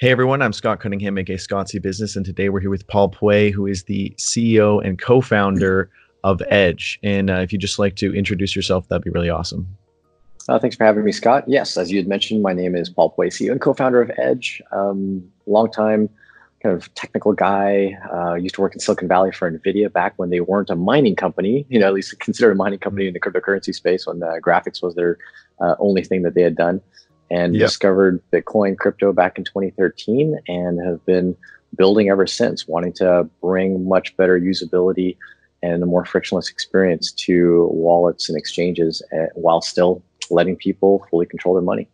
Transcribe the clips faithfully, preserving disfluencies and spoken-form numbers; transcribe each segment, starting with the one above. Hey everyone, I'm Scott Cunningham, aka Scottsy Business, and today we're here with Paul Puey, who is the C E O and co-founder of Edge. And uh, if you'd just like to introduce yourself, that'd be really awesome. Uh, thanks for having me, Scott. Yes, as you had mentioned, my name is Paul Puey, C E O and co-founder of Edge. Um, long-time kind of technical guy. Uh, used to work in Silicon Valley for NVIDIA back when they weren't a mining company, you know, at least considered a mining company in the cryptocurrency space when the graphics was their uh, only thing that they had done. And yep. Discovered Bitcoin crypto back in twenty thirteen and have been building ever since, wanting to bring much better usability and a more frictionless experience to wallets and exchanges uh, while still letting people fully control their money.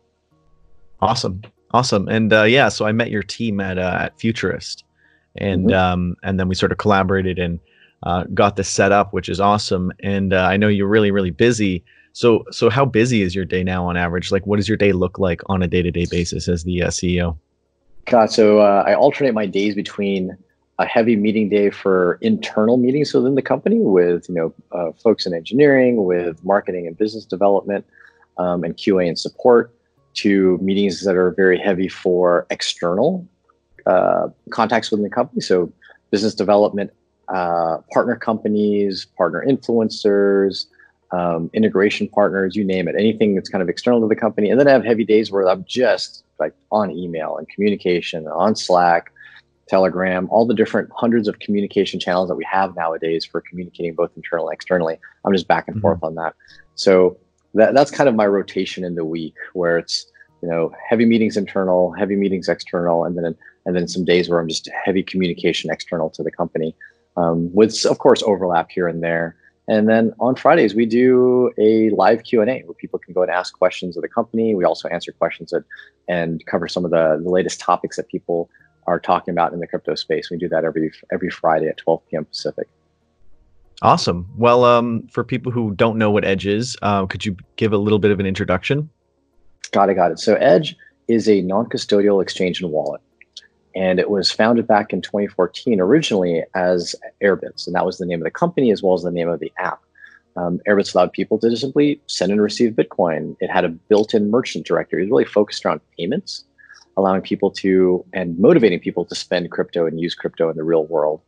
Awesome. Awesome. And uh, yeah, so I met your team at, uh, at Futurist, and, mm-hmm. um, and then we sort of collaborated and uh, got this set up, which is awesome. And uh, I know you're really, really busy. So, so how busy is your day now on average? Like, what does your day look like on a day-to-day basis as the uh, C E O? God, so uh, I alternate my days between a heavy meeting day for internal meetings within the company with, you know, uh, folks in engineering, with marketing and business development, um, and Q A and support, to meetings that are very heavy for external uh, contacts within the company. So business development, uh, partner companies, partner influencers, Um, integration partners, you name it, anything that's kind of external to the company. And then I have heavy days where I'm just like on email and communication, on Slack, Telegram, all the different hundreds of communication channels that we have nowadays for communicating both internally and externally. I'm just back and mm-hmm. forth on that. So that, that's kind of my rotation in the week, where it's, you know, heavy meetings internal, heavy meetings external, and then and then some days where I'm just heavy communication external to the company, um, with of course overlap here and there. And then on Fridays, we do a live Q and A where people can go and ask questions of the company. We also answer questions that, and cover some of the, the latest topics that people are talking about in the crypto space. We do that every every Friday at twelve p m Pacific. Awesome. Well, um, for people who don't know what Edge is, uh, could you give a little bit of an introduction? Got it, got it. So Edge is a non-custodial exchange and wallet. And it was founded back in twenty fourteen originally as Airbitz, and that was the name of the company as well as the name of the app. Um, Airbitz allowed people to just simply send and receive Bitcoin. It had a built-in merchant directory. It was really focused around payments, allowing people to, and motivating people to spend crypto and use crypto in the real world.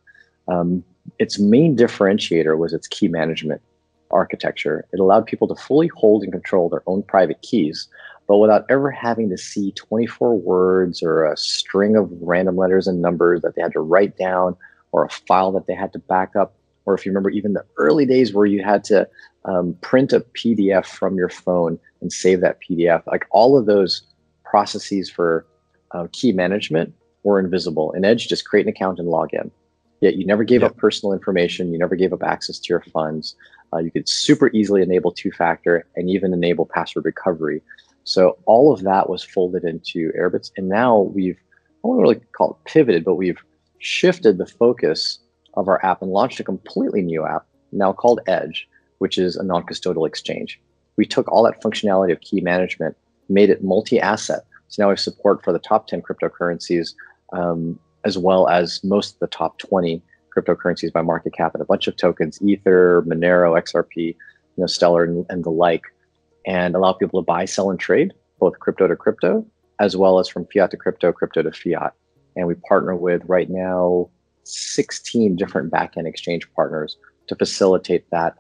Um, its main differentiator was its key management architecture. It allowed people to fully hold and control their own private keys, but without ever having to see twenty-four words or a string of random letters and numbers that they had to write down, or a file that they had to back up. Or if you remember, even the early days where you had to um, print a P D F from your phone and save that P D F, like all of those processes for uh, key management were invisible. And Edge just create an account and log in. Yet you never gave yep. up personal information. You never gave up access to your funds. Uh, you could super easily enable two-factor and even enable password recovery. So all of that was folded into Airbitz, and now we've, I wouldn't really call it pivoted, but we've shifted the focus of our app and launched a completely new app now called Edge, which is a non-custodial exchange. We took all that functionality of key management, made it multi-asset. So now we have support for the top ten cryptocurrencies, um, as well as most of the top twenty cryptocurrencies by market cap, and a bunch of tokens, Ether, Monero, X R P, you know, Stellar, and, and the like. And allow people to buy, sell, and trade, both crypto to crypto, as well as from fiat to crypto, crypto to fiat. And we partner with right now sixteen different backend exchange partners to facilitate that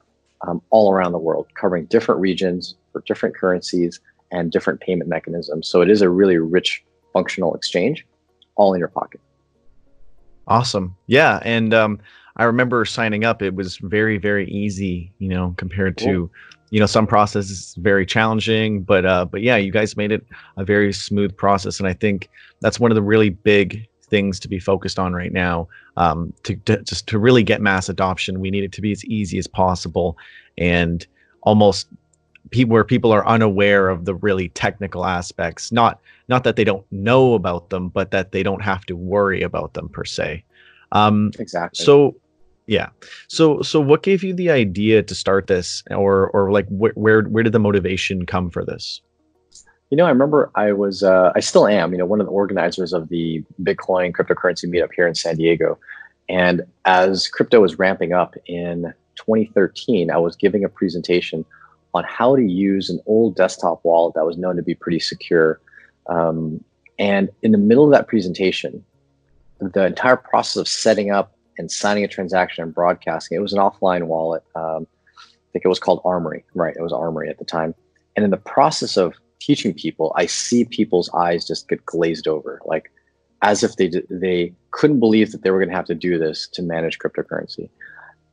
um, all around the world, covering different regions for different currencies and different payment mechanisms. So it is a really rich, functional exchange, all in your pocket. Awesome. Yeah. And um, I remember signing up. It was very, very easy, you know, compared cool. to... You know, some process is very challenging, but uh, but yeah, you guys made it a very smooth process, and I think that's one of the really big things to be focused on right now. Um, to, to just to really get mass adoption, we need it to be as easy as possible, and almost people where people are unaware of the really technical aspects. Not not that they don't know about them, but that they don't have to worry about them per se. Um, exactly. So. Yeah. So, so what gave you the idea to start this, or, or like wh where, where did the motivation come for this? You know, I remember I was, uh, I still am, you know, one of the organizers of the Bitcoin cryptocurrency meetup here in San Diego. And as crypto was ramping up in twenty thirteen, I was giving a presentation on how to use an old desktop wallet that was known to be pretty secure, um, And in the middle of that presentation, the entire process of setting up and signing a transaction and broadcasting, it was an offline wallet. Um, I think it was called Armory, right? It was Armory at the time. And in the process of teaching people, I see people's eyes just get glazed over, like as if they they couldn't believe that they were going to have to do this to manage cryptocurrency.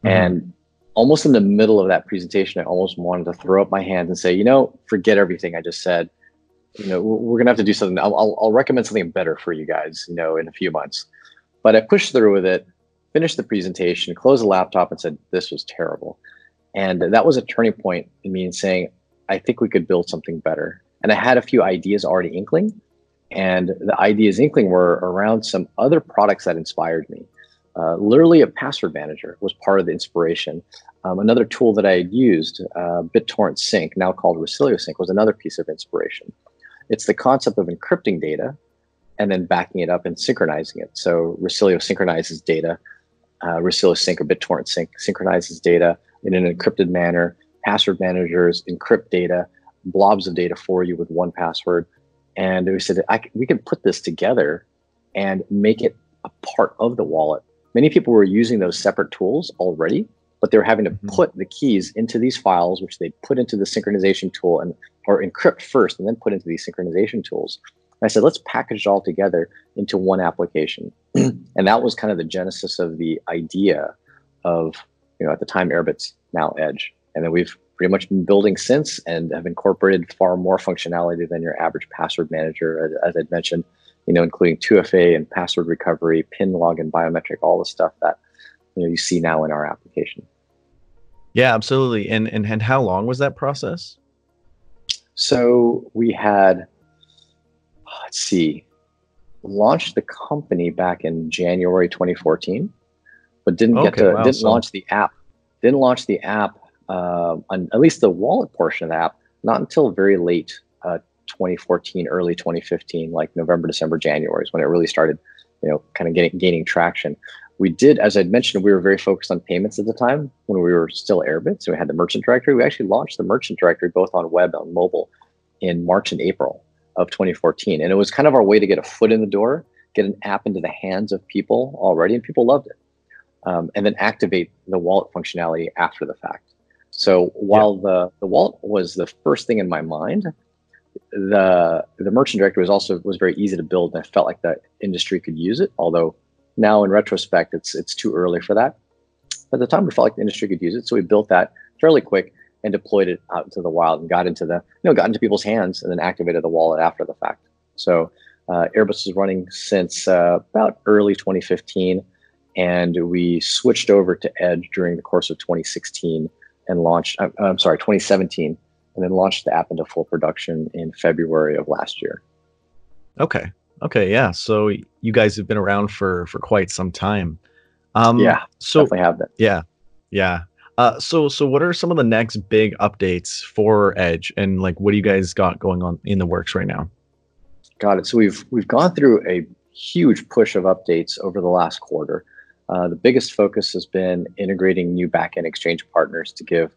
Mm-hmm. And almost in the middle of that presentation, I almost wanted to throw up my hands and say, you know, forget everything I just said. You know, we're going to have to do something. I'll, I'll, I'll recommend something better for you guys, you know, in a few months. But I pushed through with it, finished the presentation, closed the laptop and said, this was terrible. And that was a turning point in me saying, I think we could build something better. And I had a few ideas already inkling. And the ideas inkling were around some other products that inspired me. Uh, literally a password manager was part of the inspiration. Um, another tool that I had used, uh, BitTorrent Sync, now called Resilio Sync, was another piece of inspiration. It's the concept of encrypting data and then backing it up and synchronizing it. So Resilio synchronizes data. Uh, Resilio Sync or BitTorrent Sync synchronizes data in an encrypted manner. Password managers encrypt data, blobs of data for you with one password. And we said, I, we can put this together and make it a part of the wallet. Many people were using those separate tools already, but they were having to put the keys into these files, which they put into the synchronization tool and or encrypt first and then put into these synchronization tools. And I said, let's package it all together into one application. And that was kind of the genesis of the idea of, you know, at the time, Airbitz, now Edge. And then we've pretty much been building since and have incorporated far more functionality than your average password manager, as, as I'd mentioned, you know, including two F A and password recovery, PIN login, biometric, all the stuff that, you know, you see now in our application. Yeah, absolutely. And, and, and how long was that process? So we had, let's see, launched the company back in January twenty fourteen, but didn't get okay, to, wow, didn't so. launch the app, didn't launch the app, uh, on, at least the wallet portion of the app, not until very late, uh, twenty fourteen, early twenty fifteen, like November, December, January is when it really started, you know, kind of getting, gaining traction. We did, as I'd mentioned, we were very focused on payments at the time when we were still Airbitz. So we had the merchant directory. We actually launched the merchant directory both on web and mobile in March and April of twenty fourteen. And it was kind of our way to get a foot in the door, get an app into the hands of people already, and people loved it. Um, and then activate the wallet functionality after the fact. So while yeah. the, the wallet was the first thing in my mind, the the merchant directory was also was very easy to build, and I felt like the industry could use it, although now in retrospect, it's it's too early for that. At the time, we felt like the industry could use it, so we built that fairly quick and deployed it out into the wild and got into the you know got into people's hands and then activated the wallet after the fact. So uh, Airbitz was running since uh, about early twenty fifteen, and we switched over to Edge during the course of twenty sixteen and launched. I'm, I'm sorry, twenty seventeen, and then launched the app into full production in February of last year. Okay. Okay, yeah. So you guys have been around for for quite some time. Um, yeah, so definitely have that. Yeah, yeah. Uh, so so what are some of the next big updates for Edge, and like what do you guys got going on in the works right now? Got it. So we've we've gone through a huge push of updates over the last quarter. Uh, the biggest focus has been integrating new backend exchange partners to give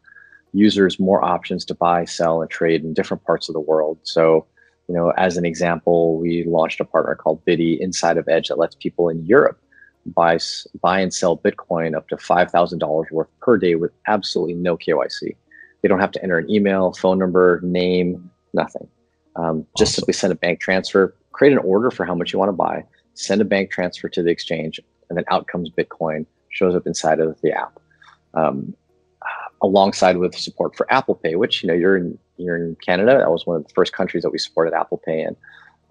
users more options to buy, sell, and trade in different parts of the world. So, you know, as an example, we launched a partner called Biddy inside of Edge that lets people in Europe buy buy and sell Bitcoin up to five thousand dollars worth per day with absolutely no K Y C. They don't have to enter an email, phone number, name, nothing. Um, awesome. Just simply send a bank transfer, create an order for how much you want to buy, send a bank transfer to the exchange, and then out comes Bitcoin, shows up inside of the app. Um, alongside with support for Apple Pay, which, you know, you're in, you're in Canada. That was one of the first countries that we supported Apple Pay in,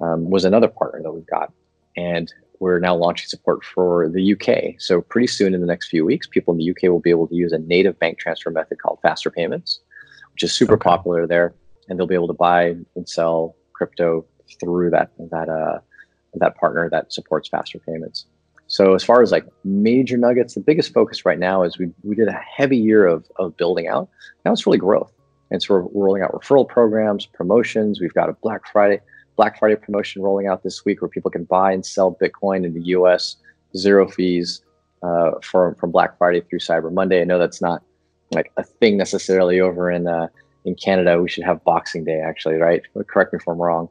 um, was another partner that we've got. And we're now launching support for the U K. So pretty soon in the next few weeks, people in the U K will be able to use a native bank transfer method called Faster Payments, which is super okay. popular there. And they'll be able to buy and sell crypto through that, that, uh, that partner that supports Faster Payments. So as far as like major nuggets, the biggest focus right now is we, we did a heavy year of, of building out. Now it's really growth. And so we're rolling out referral programs, promotions. We've got a Black Friday Black Friday promotion rolling out this week where people can buy and sell Bitcoin in the U S, zero fees uh, from, from Black Friday through Cyber Monday. I know that's not like a thing necessarily over in uh, in Canada. We should have Boxing Day actually, right? Correct me if I'm wrong.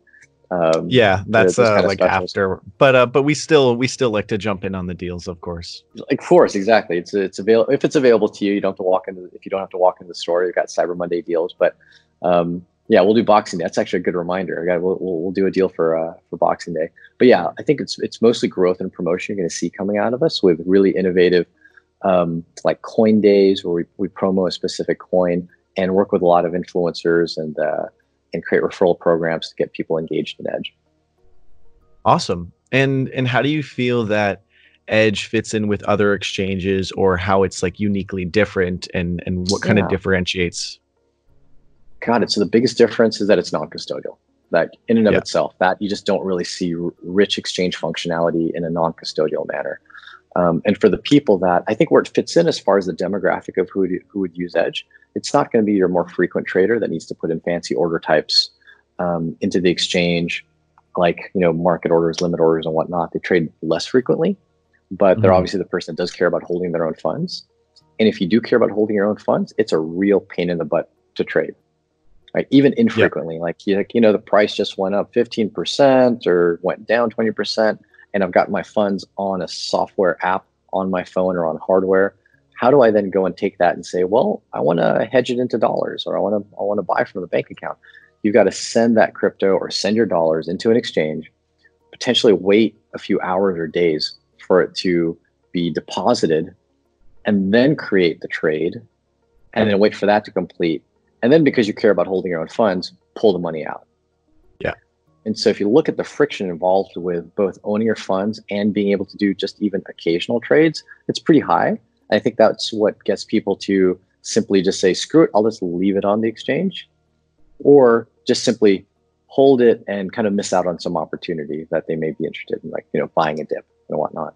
Um, yeah, that's uh, kind of like specials. after, but uh, but we still we still like to jump in on the deals, of course. Of course, exactly. It's it's available if it's available to you. You don't have to walk into if you don't have to walk into the store. You've got Cyber Monday deals, but um, yeah, we'll do Boxing Day. That's actually a good reminder. I got we'll, we'll we'll do a deal for uh, for Boxing Day. But yeah, I think it's it's mostly growth and promotion you're going to see coming out of us with really innovative um, like coin days where we we promo a specific coin and work with a lot of influencers and. Uh, and create referral programs to get people engaged in Edge. Awesome. And and how do you feel that Edge fits in with other exchanges, or how it's like uniquely different, and, and what kind yeah. of differentiates? God, it's so the biggest difference is that it's non-custodial. Like in and of yeah. itself, that you just don't really see r rich exchange functionality in a non-custodial manner. Um, and for the people that, I think where it fits in as far as the demographic of who would, who would use Edge, it's not going to be your more frequent trader that needs to put in fancy order types um, into the exchange, like, you know, market orders, limit orders and whatnot. They trade less frequently, but mm-hmm. they're obviously the person that does care about holding their own funds. And if you do care about holding your own funds, it's a real pain in the butt to trade, right? Even infrequently, yep. like, you, you know, the price just went up fifteen percent or went down twenty percent. And I've got my funds on a software app on my phone or on hardware. How do I then go and take that and say, well, I want to hedge it into dollars, or I want to I want to buy from the bank account? You've got to send that crypto or send your dollars into an exchange, potentially wait a few hours or days for it to be deposited, and then create the trade, and then wait for that to complete. And then because you care about holding your own funds, pull the money out. Yeah. And so if you look at the friction involved with both owning your funds and being able to do just even occasional trades, it's pretty high. I think that's what gets people to simply just say, screw it, I'll just leave it on the exchange, or just simply hold it and kind of miss out on some opportunity that they may be interested in, like, you know, buying a dip and whatnot.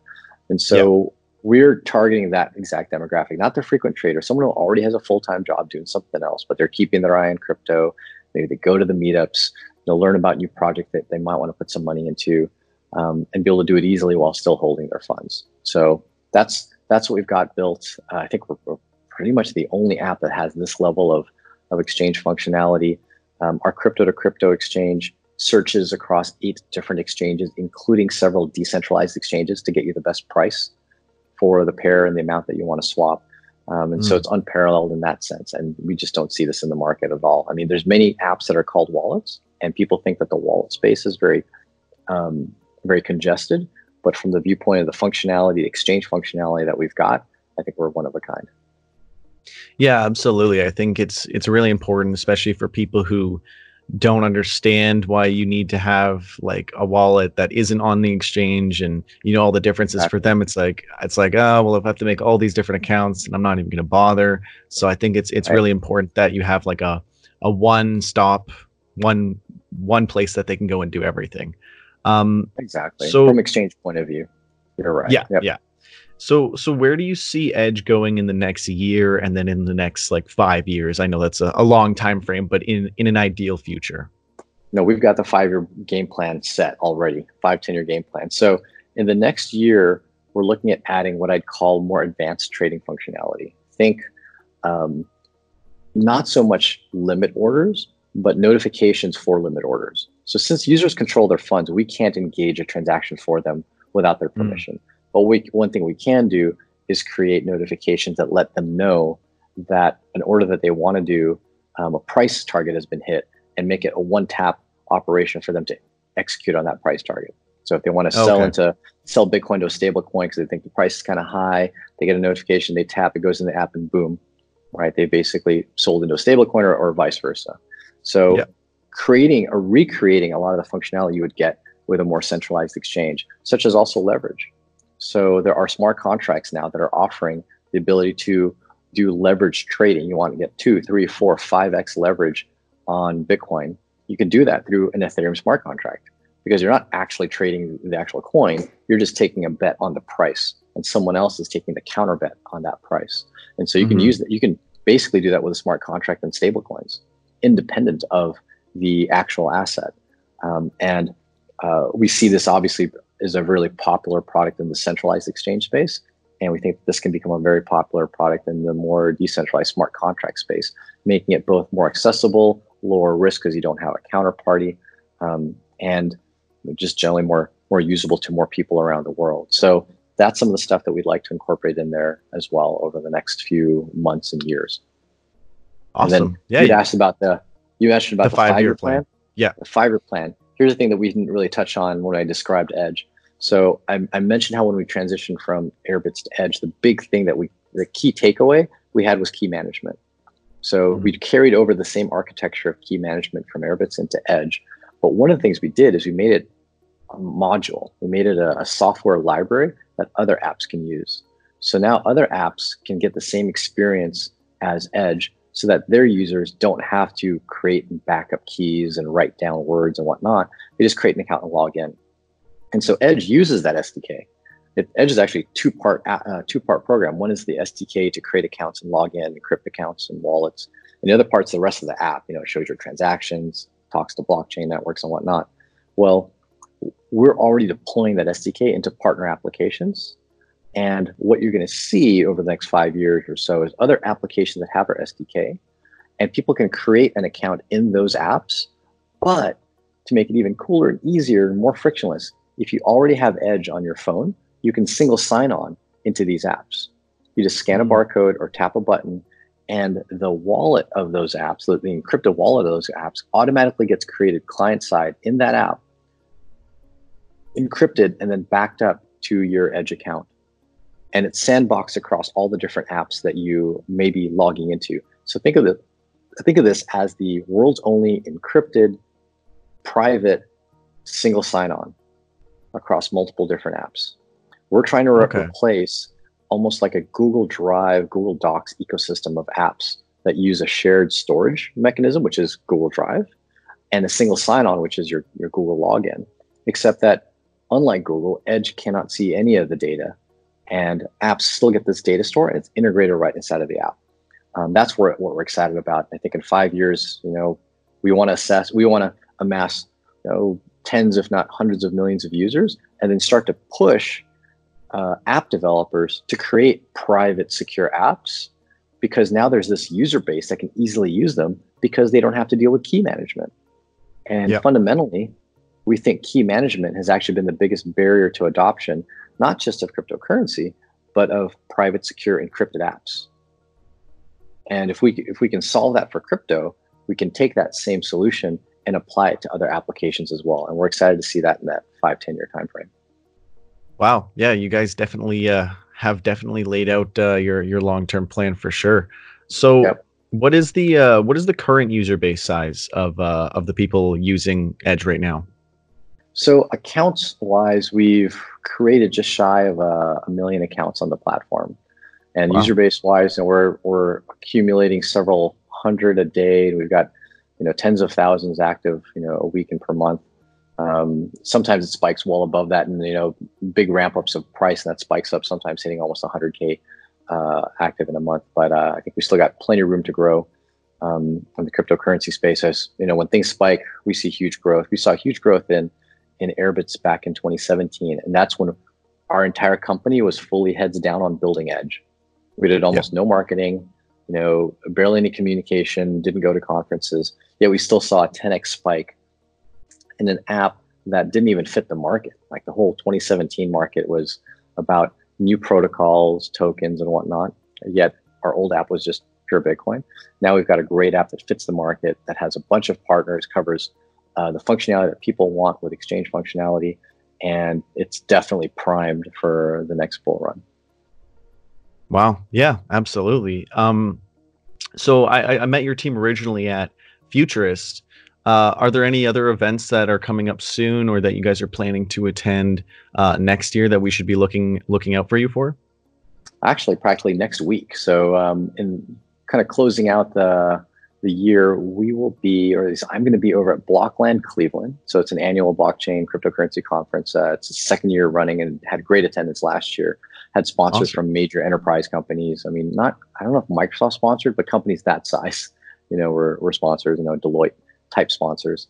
And so yeah. we're targeting that exact demographic, not the frequent trader, someone who already has a full-time job doing something else, but they're keeping their eye on crypto. Maybe they go to the meetups. They'll learn about new project that they might want to put some money into, um, and be able to do it easily while still holding their funds. So that's that's what we've got built. Uh, I think we're, we're pretty much the only app that has this level of of exchange functionality. Um, our crypto to crypto exchange searches across eight different exchanges, including several decentralized exchanges, to get you the best price for the pair and the amount that you want to swap. Um, and mm. so it's unparalleled in that sense. And we just don't see this in the market at all. I mean, there's many apps that are called wallets. And people think that the wallet space is very, um, very congested. But from the viewpoint of the functionality, the exchange functionality that we've got, I think we're one of a kind. Yeah, absolutely. I think it's it's really important, especially for people who don't understand why you need to have like a wallet that isn't on the exchange, and you know all the differences exactly. for them. It's like it's like oh well, if I have to make all these different accounts, and I'm not even going to bother. So I think it's it's right. really important that you have like a a one stop one. one place that they can go and do everything. Um, exactly. So from exchange point of view, you're right. Yeah. Yep. Yeah. So, so where do you see Edge going in the next year, and then in the next like five years? I know that's a, a long time frame, but in, in an ideal future. No, we've got the five year game plan set already, five, ten year game plan. So in the next year, we're looking at adding what I'd call more advanced trading functionality. Think um, not so much limit orders, but notifications for limit orders. So since users control their funds, we can't engage a transaction for them without their permission. Mm. But we, one thing we can do is create notifications that let them know that an order that they want to do, um, a price target has been hit, and make it a one-tap operation for them to execute on that price target. So if they want to sell okay. into sell Bitcoin to a stable coin because they think the price is kind of high, they get a notification, they tap, it goes in the app, and boom, right? They basically sold into a stable coin, or, or vice versa. So yep. creating or recreating a lot of the functionality you would get with a more centralized exchange, such as also leverage. So there are smart contracts now that are offering the ability to do leverage trading. You want to get two, three, four, five X leverage on Bitcoin. You can do that through an Ethereum smart contract, because you're not actually trading the actual coin. You're just taking a bet on the price, and someone else is taking the counter bet on that price. And so you mm-hmm. can use that. You can basically do that with a smart contract and stable coins, independent of the actual asset. Um, and uh, we see this obviously is a really popular product in the centralized exchange space. And we think this can become a very popular product in the more decentralized smart contract space, making it both more accessible, lower risk because you don't have a counterparty, um, and just generally more more usable to more people around the world. So that's some of the stuff that we'd like to incorporate in there as well over the next few months and years. Awesome. And then yeah, you'd yeah. asked about the you asked about the, the five-year five plan. plan. Yeah, the five-year plan. Here's the thing that we didn't really touch on when I described Edge. So I, I mentioned how when we transitioned from Airbitz to Edge, the big thing that we, the key takeaway we had was key management. So mm-hmm. we carried over the same architecture of key management from Airbitz into Edge. But one of the things we did is we made it a module. We made it a, a software library that other apps can use. So now other apps can get the same experience as Edge so that their users don't have to create and backup keys and write down words and whatnot. They just create an account and log in. And so Edge uses that S D K. It, Edge is actually a two-part uh, two-part program. One is the S D K to create accounts and log in, and encrypt accounts and wallets. And the other part's the rest of the app. You know, it shows your transactions, talks to blockchain networks and whatnot. Well, we're already deploying that S D K into partner applications. And what you're going to see over the next five years or so is other applications that have our S D K. And people can create an account in those apps. But to make it even cooler and easier and more frictionless, if you already have Edge on your phone, you can single sign-on into these apps. You just scan a barcode or tap a button, and the wallet of those apps, the encrypted wallet of those apps, automatically gets created client-side in that app, encrypted, and then backed up to your Edge account. And it's sandboxed across all the different apps that you may be logging into. So think of the, think of this as the world's only encrypted, private, single sign-on across multiple different apps. We're trying to re okay. replace almost like a Google Drive, Google Docs ecosystem of apps that use a shared storage mechanism, which is Google Drive, and a single sign-on, which is your, your Google login, except that unlike Google, Edge cannot see any of the data, and apps still get this data store, and it's integrated right inside of the app. Um, that's where, what we're excited about. I think in five years, you know, we want to assess, we want to amass, you know, tens, if not hundreds of millions of users, and then start to push uh, app developers to create private, secure apps, because now there's this user base that can easily use them because they don't have to deal with key management. And yep. fundamentally, we think key management has actually been the biggest barrier to adoption, not just of cryptocurrency, but of private, secure, encrypted apps. And if we, if we can solve that for crypto, we can take that same solution and apply it to other applications as well. And we're excited to see that in that five, ten year time frame. Wow. Yeah, you guys definitely uh, have definitely laid out uh, your, your long-term plan for sure. So yep. what is the uh, what is the current user base size of, uh, of the people using Edge right now? So accounts wise, we've created just shy of uh, a million accounts on the platform. And wow. user base wise, and we're, we're accumulating several hundred a day. And we've got you know, tens of thousands active, you know, a week and per month. Um, sometimes it spikes well above that, and, you know, big ramp ups of price, and that spikes up sometimes hitting almost one hundred K uh, active in a month. But uh, I think we still got plenty of room to grow um, in the cryptocurrency space. As you know, when things spike, we see huge growth. We saw huge growth in, in Airbitz back in twenty seventeen. And that's when our entire company was fully heads down on building Edge. We did almost yeah. no marketing, you know, barely any communication, didn't go to conferences, yet we still saw a ten X spike in an app that didn't even fit the market. Like the whole twenty seventeen market was about new protocols, tokens, and whatnot, yet our old app was just pure Bitcoin. Now we've got a great app that fits the market, that has a bunch of partners, covers uh, the functionality that people want with exchange functionality, and it's definitely primed for the next bull run. Wow. Yeah, absolutely. Um, so I, I met your team originally at Futurist. Uh, are there any other events that are coming up soon, or that you guys are planning to attend uh, next year that we should be looking looking out for you for? Actually, practically next week. So um, in kind of closing out the, the year, we will be, or at least I'm going to be over at Blockland Cleveland. So it's an annual blockchain cryptocurrency conference. Uh, it's the second year running, and had great attendance last year. Had sponsors awesome. From major enterprise companies. I mean, not, I don't know if Microsoft sponsored, but companies that size, you know, were, were sponsors, you know, Deloitte type sponsors.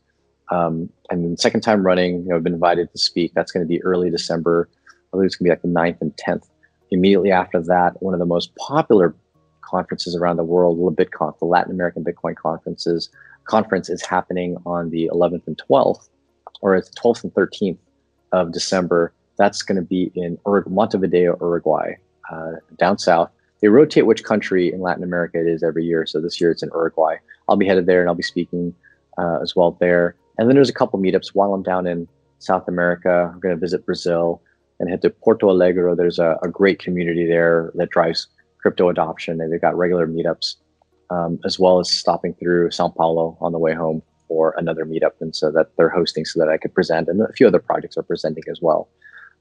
Um, and then second time running, you know, I've been invited to speak. That's going to be early December. I believe it's going to be like the ninth and tenth. Immediately after that, one of the most popular conferences around the world, LabitConf, the Latin American Bitcoin conferences, conference is happening on the eleventh and twelfth or it's twelfth and thirteenth of December. That's going to be in Montevideo, Uruguay, uh, down south. They rotate which country in Latin America it is every year. So this year it's in Uruguay. I'll be headed there and I'll be speaking uh, as well there. And then there's a couple meetups while I'm down in South America. I'm going to visit Brazil and head to Porto Alegre. There's a, a great community there that drives crypto adoption, and they've got regular meetups, um, as well as stopping through Sao Paulo on the way home for another meetup. And so that they're hosting so that I could present, and a few other projects are presenting as well.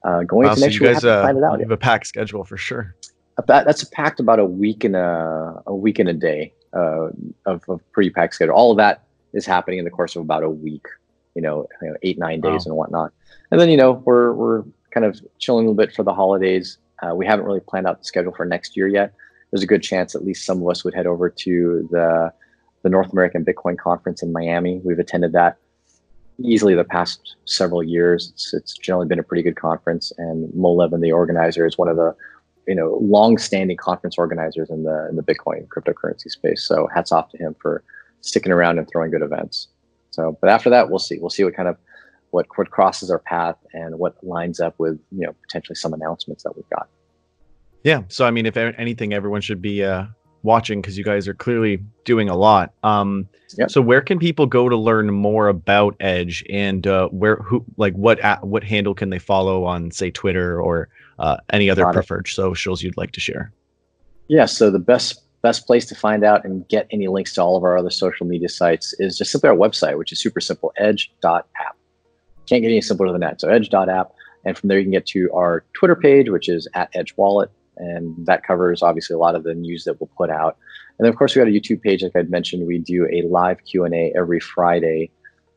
Uh, going wow, to so next year, guys, we have to plan it out. You have a packed schedule for sure. About, that's packed about a week and a, a week and a day uh, of, of pre-packed schedule. All of that is happening in the course of about a week, you know, you know eight, nine days wow. and whatnot. And then, you know, we're, we're kind of chilling a little bit for the holidays. Uh, we haven't really planned out the schedule for next year yet. There's a good chance at least some of us would head over to the, the North American Bitcoin Conference in Miami. We've attended that easily the past several years. It's, it's generally been a pretty good conference, and Molevan, the organizer, is one of the you know, long-standing conference organizers in the in the Bitcoin cryptocurrency space. So hats off to him for sticking around and throwing good events. So, but after that, we'll see. We'll see what kind of what, what crosses our path and what lines up with you know potentially some announcements that we've got. Yeah. So I mean, if anything, everyone should be uh, watching, because you guys are clearly doing a lot. Um, yep. So where can people go to learn more about Edge, and uh, where who like what what handle can they follow on, say, Twitter or Uh, any other preferred socials you'd like to share? Yeah, so the best best place to find out and get any links to all of our other social media sites is just simply our website, which is super simple, edge dot app. Can't get any simpler than that. So edge dot app. And from there, you can get to our Twitter page, which is at Edge Wallet. And that covers, obviously, a lot of the news that we'll put out. And then, of course, we got a YouTube page. Like I'd mentioned, we do a live Q and A every Friday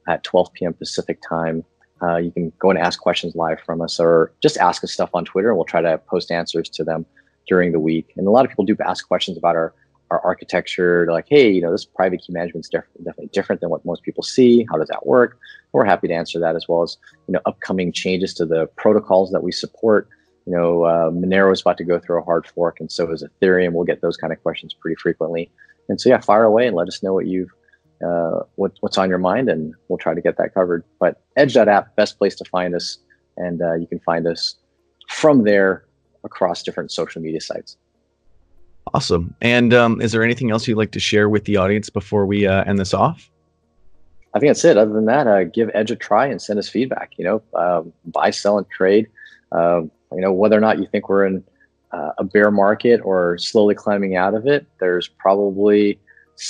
at twelve p m Pacific time. Uh, you can go and ask questions live from us, or just ask us stuff on Twitter, and we'll try to post answers to them during the week. And a lot of people do ask questions about our, our architecture. They're like, hey, you know, this private key management is def definitely different than what most people see. How does that work? And we're happy to answer that, as well as, you know, upcoming changes to the protocols that we support. You know, uh, Monero is about to go through a hard fork, and so is Ethereum. We'll get those kind of questions pretty frequently. And so, yeah, fire away and let us know what you've uh what, what's on your mind, and we'll try to get that covered. But edge dot app, best place to find us, and uh, you can find us from there across different social media sites. Awesome. And um is there anything else you'd like to share with the audience before we uh end this off? I think that's it. Other than that, uh give Edge a try and send us feedback. You know, um, buy, sell, and trade. Um you know, whether or not you think we're in uh, a bear market or slowly climbing out of it, there's probably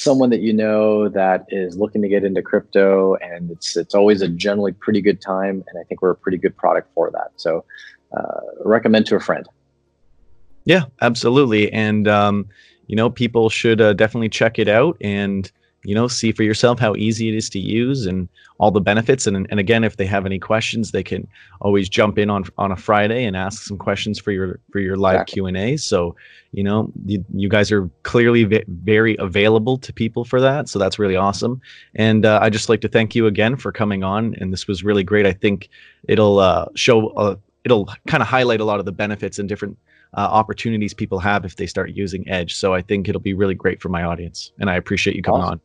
someone that you know that is looking to get into crypto, and it's it's always a generally pretty good time, and I think we're a pretty good product for that. So uh, recommend to a friend. Yeah, absolutely. And um, you know, people should uh, definitely check it out, and you know, see for yourself how easy it is to use and all the benefits. And and again, if they have any questions, they can always jump in on on a Friday and ask some questions for your for your live exactly. Q and A. So you know, you, you guys are clearly v very available to people for that. So that's really awesome. And uh, I just like to thank you again for coming on. And this was really great. I think it'll uh, show uh, it'll kind of highlight a lot of the benefits and different Uh, opportunities people have if they start using Edge. So I think it'll be really great for my audience, and I appreciate you coming awesome.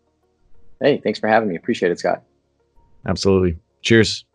on. Hey, thanks for having me. Appreciate it, Scott. Absolutely. Cheers.